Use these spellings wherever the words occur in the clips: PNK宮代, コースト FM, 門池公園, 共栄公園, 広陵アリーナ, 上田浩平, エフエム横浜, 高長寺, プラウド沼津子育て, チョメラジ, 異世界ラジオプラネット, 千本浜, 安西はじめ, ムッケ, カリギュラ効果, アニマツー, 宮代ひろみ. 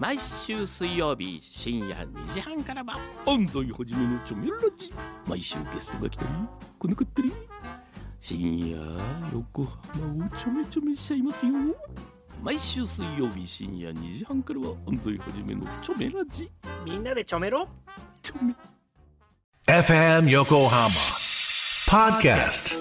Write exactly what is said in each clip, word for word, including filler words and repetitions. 毎週水曜日深夜にじはんからは安西はじめのチョメラジ。毎週ゲストが来たり来なかったり、深夜横浜をちょめちょめしちゃいますよ。毎週水曜日深夜にじはんからは安西はじめのチョメラジ。みんなでチョメろチョメ エフエム 横浜ポッドキャス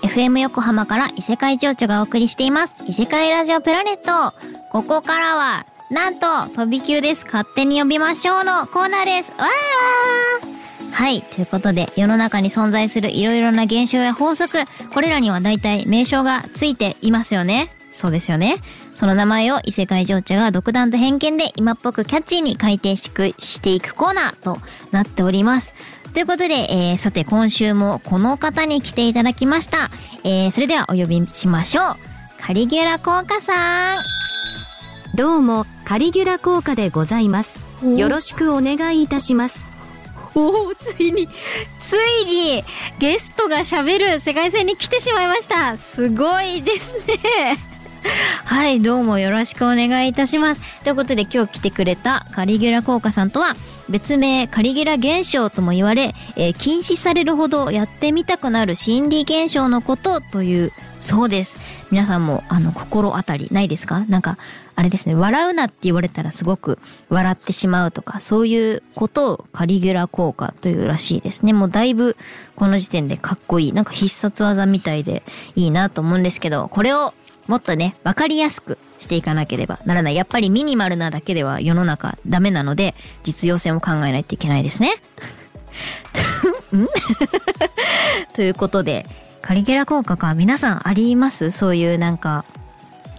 ト。エフエム 横浜から異世界情緒がお送りしています、異世界ラジオプラネット。ここからはなんと飛び級です、勝手に呼びましょうのコーナーです。わー、はい、ということで世の中に存在するいろいろな現象や法則、これらには大体名称がついていますよね。そうですよね。その名前を異世界情緒が独断と偏見で今っぽくキャッチーに改定していくコーナーとなっております。ということで、えー、さて今週もこの方に来ていただきました、えー、それではお呼びしましょう。カリギュラ効果さん、どうもカリギュラ効果でございます、よろしくお願いいたします。おお、ついについにゲストが喋る世界線に来てしまいました。すごいですねはい、どうもよろしくお願いいたします。ということで今日来てくれたカリギュラ効果さんとは別名カリギュラ現象とも言われ、えー、禁止されるほどやってみたくなる心理現象のことというそうです。皆さんもあの心当たりないですか？なんかあれですね、笑うなって言われたらすごく笑ってしまうとか、そういうことをカリギュラ効果というらしいですね。もうだいぶこの時点でかっこいい、なんか必殺技みたいでいいなと思うんですけど、これをもっとね、わかりやすくしていかなければならない。やっぱりミニマルなだけでは世の中ダメなので、実用性も考えないといけないですね。ということで、カリギュラ効果か、皆さんあります？そういうなんか、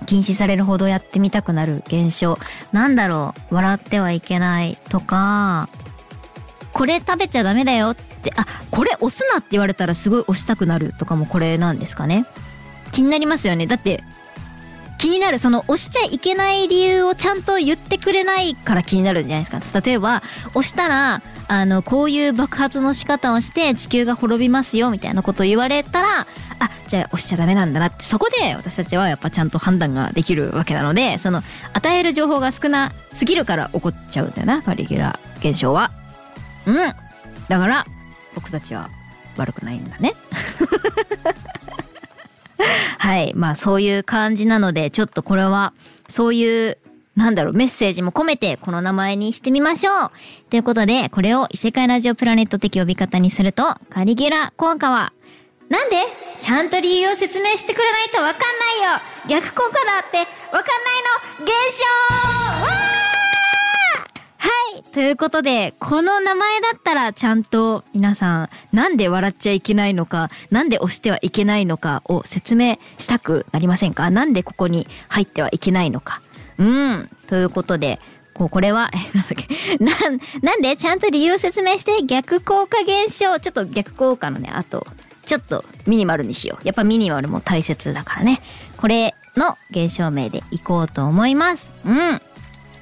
禁止されるほどやってみたくなる現象。なんだろう、笑ってはいけないとか、これ食べちゃダメだよって、あ、これ押すなって言われたらすごい押したくなるとかもこれなんですかね。気になりますよね。だって気になる、その押しちゃいけない理由をちゃんと言ってくれないから気になるんじゃないですか。例えば押したらあのこういう爆発の仕方をして地球が滅びますよみたいなことを言われたら、あ、じゃあ押しちゃダメなんだなって、そこで私たちはやっぱちゃんと判断ができるわけなので、その与える情報が少なすぎるから起こっちゃうんだよな、カリギュラ現象は。うん、だから僕たちは悪くないんだねはい。まあそういう感じなので、ちょっとこれは、そういう、なんだろう、メッセージも込めて、この名前にしてみましょう。ということで、これを異世界ラジオプラネット的呼び方にすると、カリギュラ効果は、なんでちゃんと理由を説明してくれないとわかんないよ、逆効果だってわかんないの現象。わー、はい。ということで、この名前だったら、ちゃんと皆さん、なんで笑っちゃいけないのか、なんで押してはいけないのかを説明したくなりませんか？なんでここに入ってはいけないのか。うん。ということで、こう、これは、え、なんだっけ、なん、なんでちゃんと理由を説明して逆効果現象。ちょっと逆効果のね、あと、ちょっとミニマルにしよう。やっぱミニマルも大切だからね。これの現象名でいこうと思います。うん。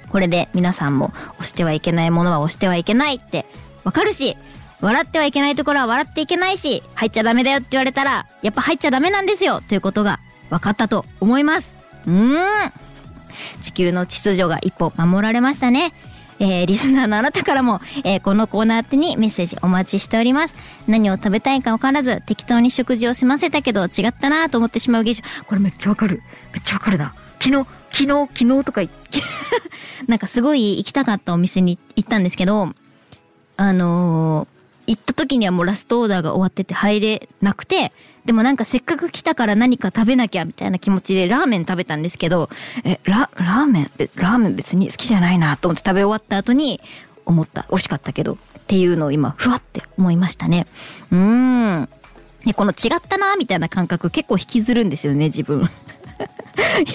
これで皆さんも押してはいけないものは押してはいけないってわかるし、笑ってはいけないところは笑っていけないし、入っちゃダメだよって言われたらやっぱ入っちゃダメなんですよということが分かったと思います。うーん、地球の秩序が一歩守られましたね。えー、リスナーのあなたからも、えー、このコーナー宛てにメッセージお待ちしております。何を食べたいか分からず適当に食事を済ませたけど違ったなと思ってしまう現象。これめっちゃわかる、めっちゃわかるな。昨日昨日昨日とか言ってなんかすごい行きたかったお店に行ったんですけど、あのー、行った時にはもうラストオーダーが終わってて入れなくて、でもなんかせっかく来たから何か食べなきゃみたいな気持ちでラーメン食べたんですけど、え、ラ、ラーメン、ラーメン別に好きじゃないなと思って食べ終わった後に思った。美味しかったけどっていうのを今ふわって思いましたね。うーん。で、この違ったなみたいな感覚結構引きずるんですよね、自分。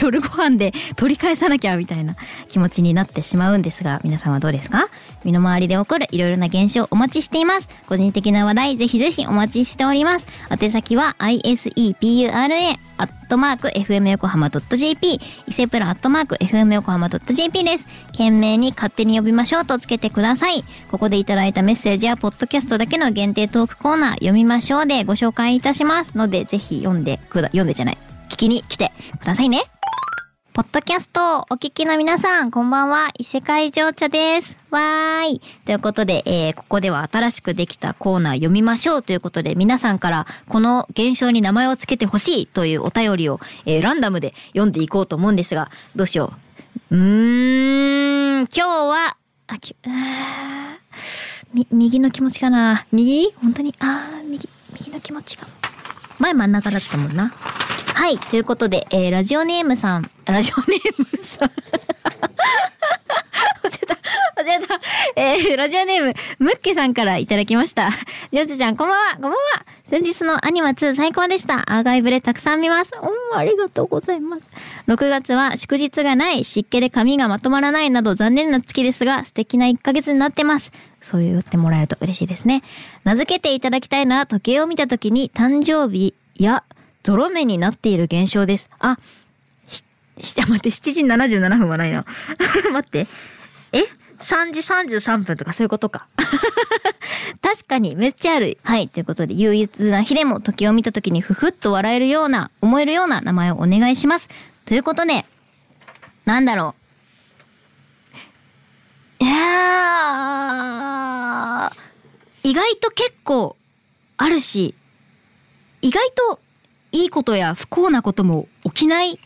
夜ご飯で取り返さなきゃみたいな気持ちになってしまうんですが、皆さんはどうですか？身の回りで起こるいろいろな現象お待ちしています。個人的な話題ぜひぜひお待ちしております。宛先は isepura アットマーク エフエム横浜 ドットジェーピー 伊勢プラ アットマーク エフエム横浜 ドットジェーピー です。懸命に勝手に呼びましょうとつけてください。ここでいただいたメッセージやポッドキャストだけの限定トークコーナー読みましょうでご紹介いたしますので、ぜひ読んでくだ、読んでじゃない、聞きに来てくださいね。ポッドキャストをお聞きの皆さん、こんばんは。異世界情緒です。わーい。ということで、えー、ここでは新しくできたコーナー読みましょうということで、皆さんからこの現象に名前をつけてほしいというお便りを、えー、ランダムで読んでいこうと思うんですが、どうしよう。うーん、今日は、あ、き、あー、み、右の気持ちかな。右？本当に、あー、右、右の気持ちが。前真ん中だったもんな。はい。ということで、えー、ラジオネームさん。ラジオネームさん。間違えた。間違えた。えー、ラジオネーム、ムッケさんからいただきました。ジョージちゃん、こんばんは。こんばんは。先日のアニマツー最高でした。アーカイブでたくさん見ます。おー、ありがとうございます。ろくがつは祝日がない、湿気で髪がまとまらないなど残念な月ですが、素敵ないっかげつになってます。そう言ってもらえると嬉しいですね。名付けていただきたいのは、時計を見たときに誕生日や、ゾロ目になっている現象です。あ、し、し、待って、しちじななじゅうななふんはないな。待って。え？ さんじさんじゅうさんぷんとかそういうことか。確かにめっちゃある。はい、ということで、憂鬱な日でも時を見た時にふふっと笑えるような、思えるような名前をお願いします。ということで、なんだろう。いやー、意外と結構あるし、意外といいことや不幸なことも起きない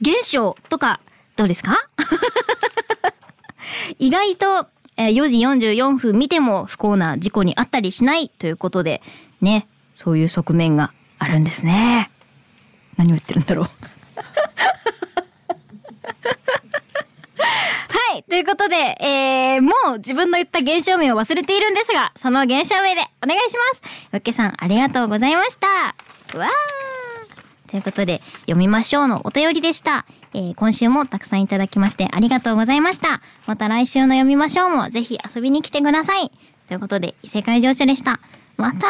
現象とかどうですか？意外とよじよんじゅうよんふん見ても不幸な事故にあったりしないということでね、そういう側面があるんですね。何を言ってるんだろう。はい、ということで、えー、もう自分の言った現象名を忘れているんですが、その現象名でお願いします。うっけさん、ありがとうございました。わー、ということで、読みましょうのお便りでした。えー、今週もたくさんいただきましてありがとうございました。また来週の読みましょうもぜひ遊びに来てください。ということで、異世界情緒でした。またおーね。